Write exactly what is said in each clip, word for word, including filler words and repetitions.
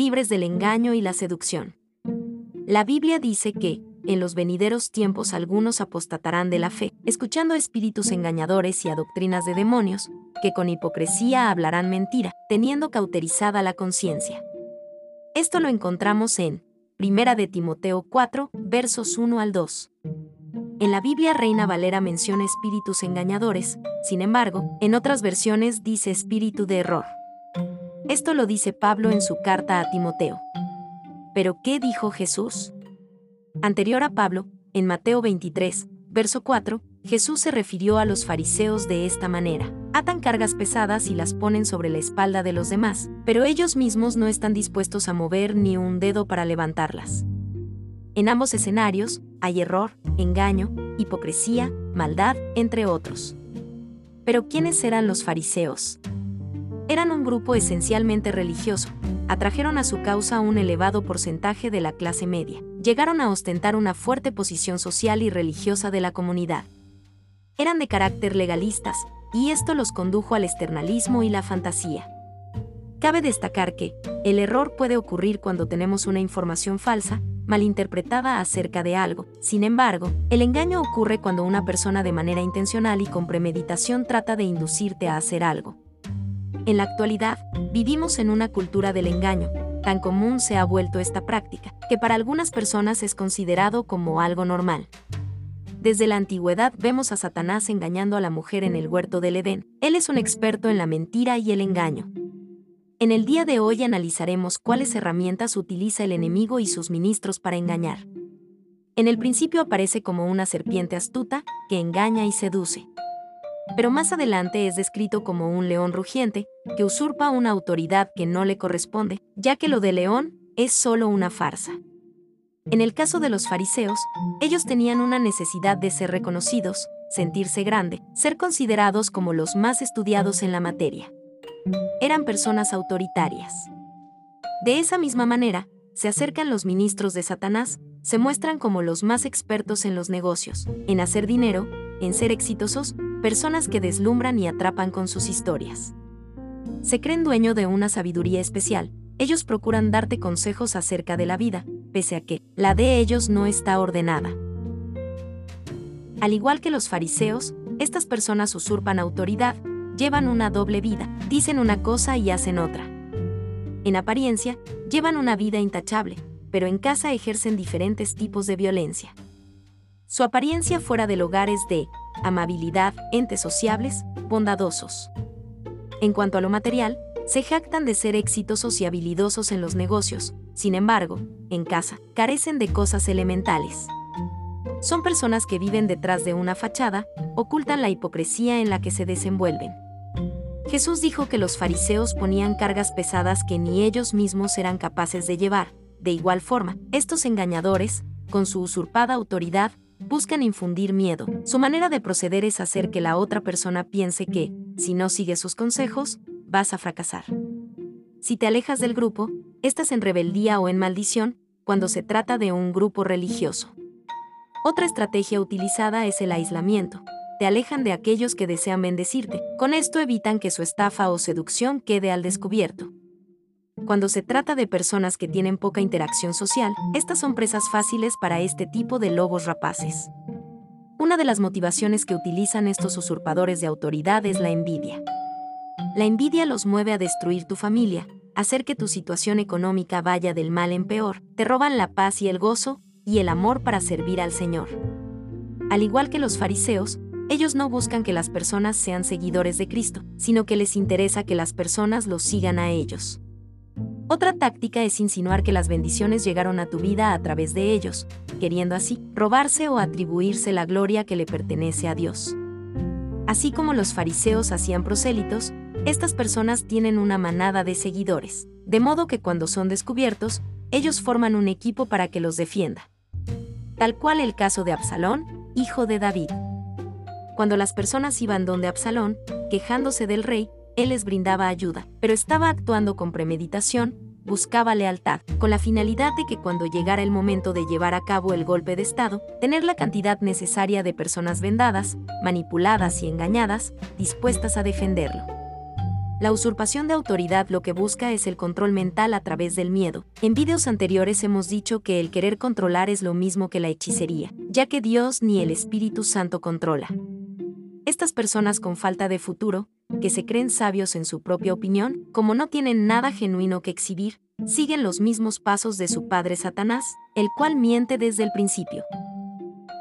libres del engaño y la seducción. La Biblia dice que, en los venideros tiempos algunos apostatarán de la fe, escuchando espíritus engañadores y a doctrinas de demonios, que con hipocresía hablarán mentira, teniendo cauterizada la conciencia. Esto lo encontramos en primera de Timoteo cuatro, versos uno al dos. En la Biblia Reina Valera menciona espíritus engañadores, sin embargo, en otras versiones dice espíritu de error. Esto lo dice Pablo en su carta a Timoteo. ¿Pero qué dijo Jesús? Anterior a Pablo, en Mateo veintitrés, verso cuatro, Jesús se refirió a los fariseos de esta manera. Atan cargas pesadas y las ponen sobre la espalda de los demás, pero ellos mismos no están dispuestos a mover ni un dedo para levantarlas. En ambos escenarios hay error, engaño, hipocresía, maldad, entre otros. Pero ¿quiénes eran los fariseos? Eran un grupo esencialmente religioso, atrajeron a su causa un elevado porcentaje de la clase media, llegaron a ostentar una fuerte posición social y religiosa de la comunidad. Eran de carácter legalistas, y esto los condujo al externalismo y la fantasía. Cabe destacar que el error puede ocurrir cuando tenemos una información falsa, malinterpretada acerca de algo. Sin embargo, el engaño ocurre cuando una persona de manera intencional y con premeditación trata de inducirte a hacer algo. En la actualidad, vivimos en una cultura del engaño. Tan común se ha vuelto esta práctica, que para algunas personas es considerado como algo normal. Desde la antigüedad vemos a Satanás engañando a la mujer en el huerto del Edén. Él es un experto en la mentira y el engaño. En el día de hoy analizaremos cuáles herramientas utiliza el enemigo y sus ministros para engañar. En el principio aparece como una serpiente astuta, que engaña y seduce. Pero más adelante es descrito como un león rugiente, que usurpa una autoridad que no le corresponde, ya que lo de león es solo una farsa. En el caso de los fariseos, ellos tenían una necesidad de ser reconocidos, sentirse grande, ser considerados como los más estudiados en la materia. Eran personas autoritarias. De esa misma manera, se acercan los ministros de Satanás, se muestran como los más expertos en los negocios, en hacer dinero, en ser exitosos, personas que deslumbran y atrapan con sus historias. Se creen dueño de una sabiduría especial, ellos procuran darte consejos acerca de la vida, pese a que la de ellos no está ordenada. Al igual que los fariseos, estas personas usurpan autoridad, llevan una doble vida, dicen una cosa y hacen otra. En apariencia, llevan una vida intachable, pero en casa ejercen diferentes tipos de violencia. Su apariencia fuera del hogar es de amabilidad, entes sociables, bondadosos. En cuanto a lo material, se jactan de ser exitosos y habilidosos en los negocios, sin embargo, en casa, carecen de cosas elementales. Son personas que viven detrás de una fachada, ocultan la hipocresía en la que se desenvuelven. Jesús dijo que los fariseos ponían cargas pesadas que ni ellos mismos eran capaces de llevar. De igual forma, estos engañadores, con su usurpada autoridad, buscan infundir miedo. Su manera de proceder es hacer que la otra persona piense que, si no sigues sus consejos, vas a fracasar. Si te alejas del grupo, estás en rebeldía o en maldición, cuando se trata de un grupo religioso. Otra estrategia utilizada es el aislamiento. Te alejan de aquellos que desean bendecirte. Con esto evitan que su estafa o seducción quede al descubierto. Cuando se trata de personas que tienen poca interacción social, estas son presas fáciles para este tipo de lobos rapaces. Una de las motivaciones que utilizan estos usurpadores de autoridad es la envidia. La envidia los mueve a destruir tu familia, hacer que tu situación económica vaya del mal en peor, te roban la paz y el gozo, y el amor para servir al Señor. Al igual que los fariseos, ellos no buscan que las personas sean seguidores de Cristo, sino que les interesa que las personas los sigan a ellos. Otra táctica es insinuar que las bendiciones llegaron a tu vida a través de ellos, queriendo así robarse o atribuirse la gloria que le pertenece a Dios. Así como los fariseos hacían prosélitos, estas personas tienen una manada de seguidores, de modo que cuando son descubiertos, ellos forman un equipo para que los defienda. Tal cual el caso de Absalón, hijo de David. Cuando las personas iban donde Absalón, quejándose del rey, él les brindaba ayuda, pero estaba actuando con premeditación, buscaba lealtad, con la finalidad de que cuando llegara el momento de llevar a cabo el golpe de estado, tener la cantidad necesaria de personas vendadas, manipuladas y engañadas, dispuestas a defenderlo. La usurpación de autoridad lo que busca es el control mental a través del miedo. En vídeos anteriores hemos dicho que el querer controlar es lo mismo que la hechicería, ya que Dios ni el Espíritu Santo controla. Estas personas con falta de futuro, que se creen sabios en su propia opinión, como no tienen nada genuino que exhibir, siguen los mismos pasos de su padre Satanás, el cual miente desde el principio.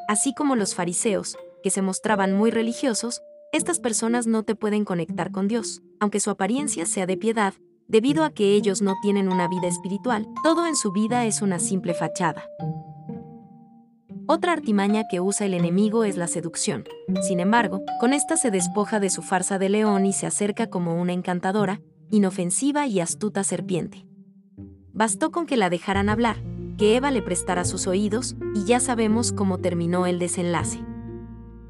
Así como los fariseos, que se mostraban muy religiosos, estas personas no te pueden conectar con Dios, aunque su apariencia sea de piedad, debido a que ellos no tienen una vida espiritual. Todo en su vida es una simple fachada. Otra artimaña que usa el enemigo es la seducción. Sin embargo, con esta se despoja de su farsa de león y se acerca como una encantadora, inofensiva y astuta serpiente. Bastó con que la dejaran hablar, que Eva le prestara sus oídos, y ya sabemos cómo terminó el desenlace.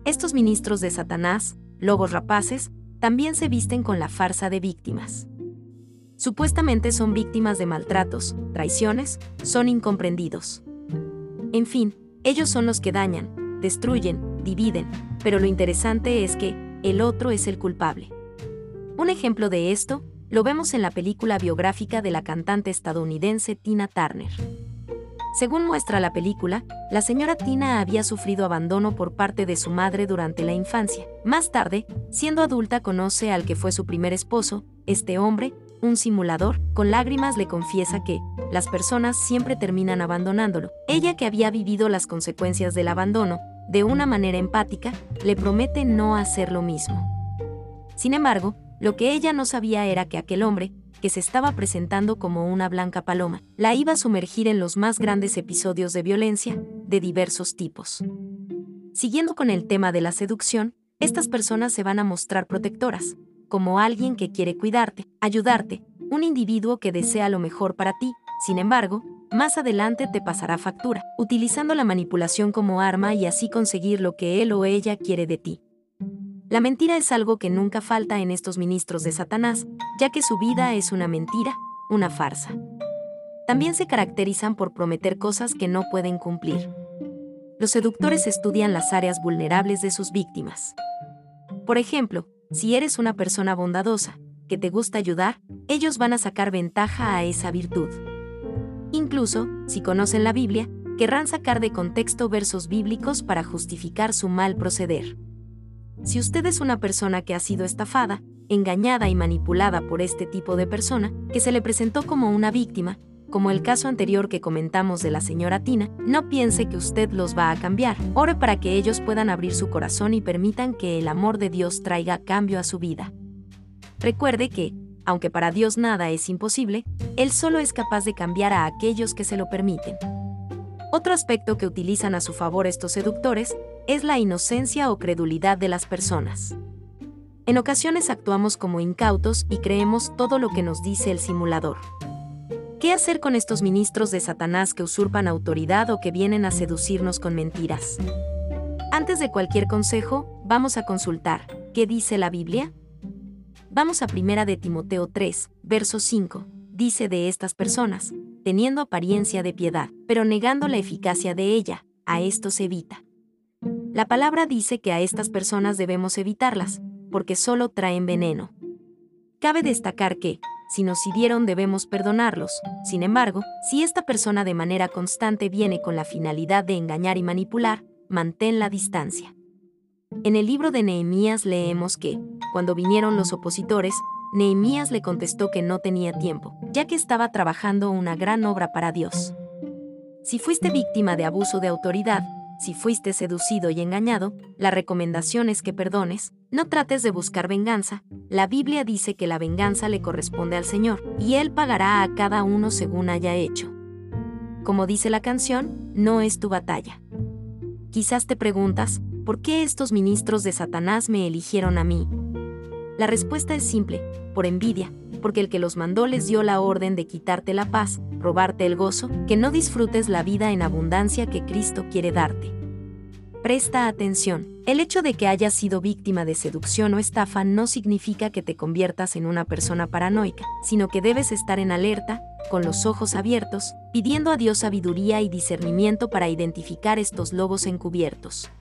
Estos ministros de Satanás, lobos rapaces, también se visten con la farsa de víctimas. Supuestamente son víctimas de maltratos, traiciones, son incomprendidos. En fin, ellos son los que dañan, destruyen, dividen, pero lo interesante es que el otro es el culpable. Un ejemplo de esto lo vemos en la película biográfica de la cantante estadounidense Tina Turner. Según muestra la película, la señora Tina había sufrido abandono por parte de su madre durante la infancia. Más tarde, siendo adulta, conoce al que fue su primer esposo. Este hombre, un simulador, con lágrimas le confiesa que las personas siempre terminan abandonándolo. Ella, que había vivido las consecuencias del abandono, de una manera empática, le promete no hacer lo mismo. Sin embargo, lo que ella no sabía era que aquel hombre, que se estaba presentando como una blanca paloma, la iba a sumergir en los más grandes episodios de violencia, de diversos tipos. Siguiendo con el tema de la seducción, estas personas se van a mostrar protectoras, como alguien que quiere cuidarte, ayudarte, un individuo que desea lo mejor para ti. Sin embargo, más adelante te pasará factura, utilizando la manipulación como arma y así conseguir lo que él o ella quiere de ti. La mentira es algo que nunca falta en estos ministros de Satanás, ya que su vida es una mentira, una farsa. También se caracterizan por prometer cosas que no pueden cumplir. Los seductores estudian las áreas vulnerables de sus víctimas. Por ejemplo, si eres una persona bondadosa, que te gusta ayudar, ellos van a sacar ventaja a esa virtud. Incluso, si conocen la Biblia, querrán sacar de contexto versos bíblicos para justificar su mal proceder. Si usted es una persona que ha sido estafada, engañada y manipulada por este tipo de persona, que se le presentó como una víctima, como el caso anterior que comentamos de la señora Tina, no piense que usted los va a cambiar. Ore para que ellos puedan abrir su corazón y permitan que el amor de Dios traiga cambio a su vida. Recuerde que, aunque para Dios nada es imposible, Él solo es capaz de cambiar a aquellos que se lo permiten. Otro aspecto que utilizan a su favor estos seductores es la inocencia o credulidad de las personas. En ocasiones actuamos como incautos y creemos todo lo que nos dice el simulador. ¿Qué hacer con estos ministros de Satanás que usurpan autoridad o que vienen a seducirnos con mentiras? Antes de cualquier consejo, vamos a consultar ¿qué dice la Biblia? Vamos a primera de Timoteo tres, verso cinco. Dice de estas personas, teniendo apariencia de piedad, pero negando la eficacia de ella, a esto se evita. La palabra dice que a estas personas debemos evitarlas, porque solo traen veneno. Cabe destacar que, si nos hirieron debemos perdonarlos. Sin embargo, si esta persona de manera constante viene con la finalidad de engañar y manipular, mantén la distancia. En el libro de Nehemías leemos que, cuando vinieron los opositores, Nehemías le contestó que no tenía tiempo, ya que estaba trabajando una gran obra para Dios. Si fuiste víctima de abuso de autoridad, si fuiste seducido y engañado, la recomendación es que perdones, no trates de buscar venganza. La Biblia dice que la venganza le corresponde al Señor, y Él pagará a cada uno según haya hecho. Como dice la canción, no es tu batalla. Quizás te preguntas, ¿por qué estos ministros de Satanás me eligieron a mí? La respuesta es simple, por envidia, porque el que los mandó les dio la orden de quitarte la paz, robarte el gozo, que no disfrutes la vida en abundancia que Cristo quiere darte. Presta atención, el hecho de que hayas sido víctima de seducción o estafa no significa que te conviertas en una persona paranoica, sino que debes estar en alerta, con los ojos abiertos, pidiendo a Dios sabiduría y discernimiento para identificar estos lobos encubiertos.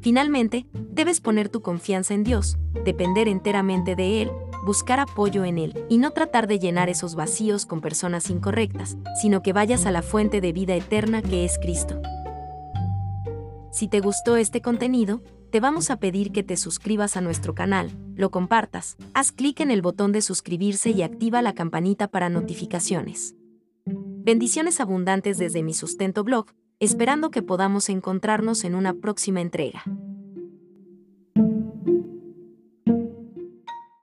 Finalmente, debes poner tu confianza en Dios, depender enteramente de Él, buscar apoyo en él, y no tratar de llenar esos vacíos con personas incorrectas, sino que vayas a la fuente de vida eterna que es Cristo. Si te gustó este contenido, te vamos a pedir que te suscribas a nuestro canal, lo compartas, haz clic en el botón de suscribirse y activa la campanita para notificaciones. Bendiciones abundantes desde mi Sustento Blog, esperando que podamos encontrarnos en una próxima entrega.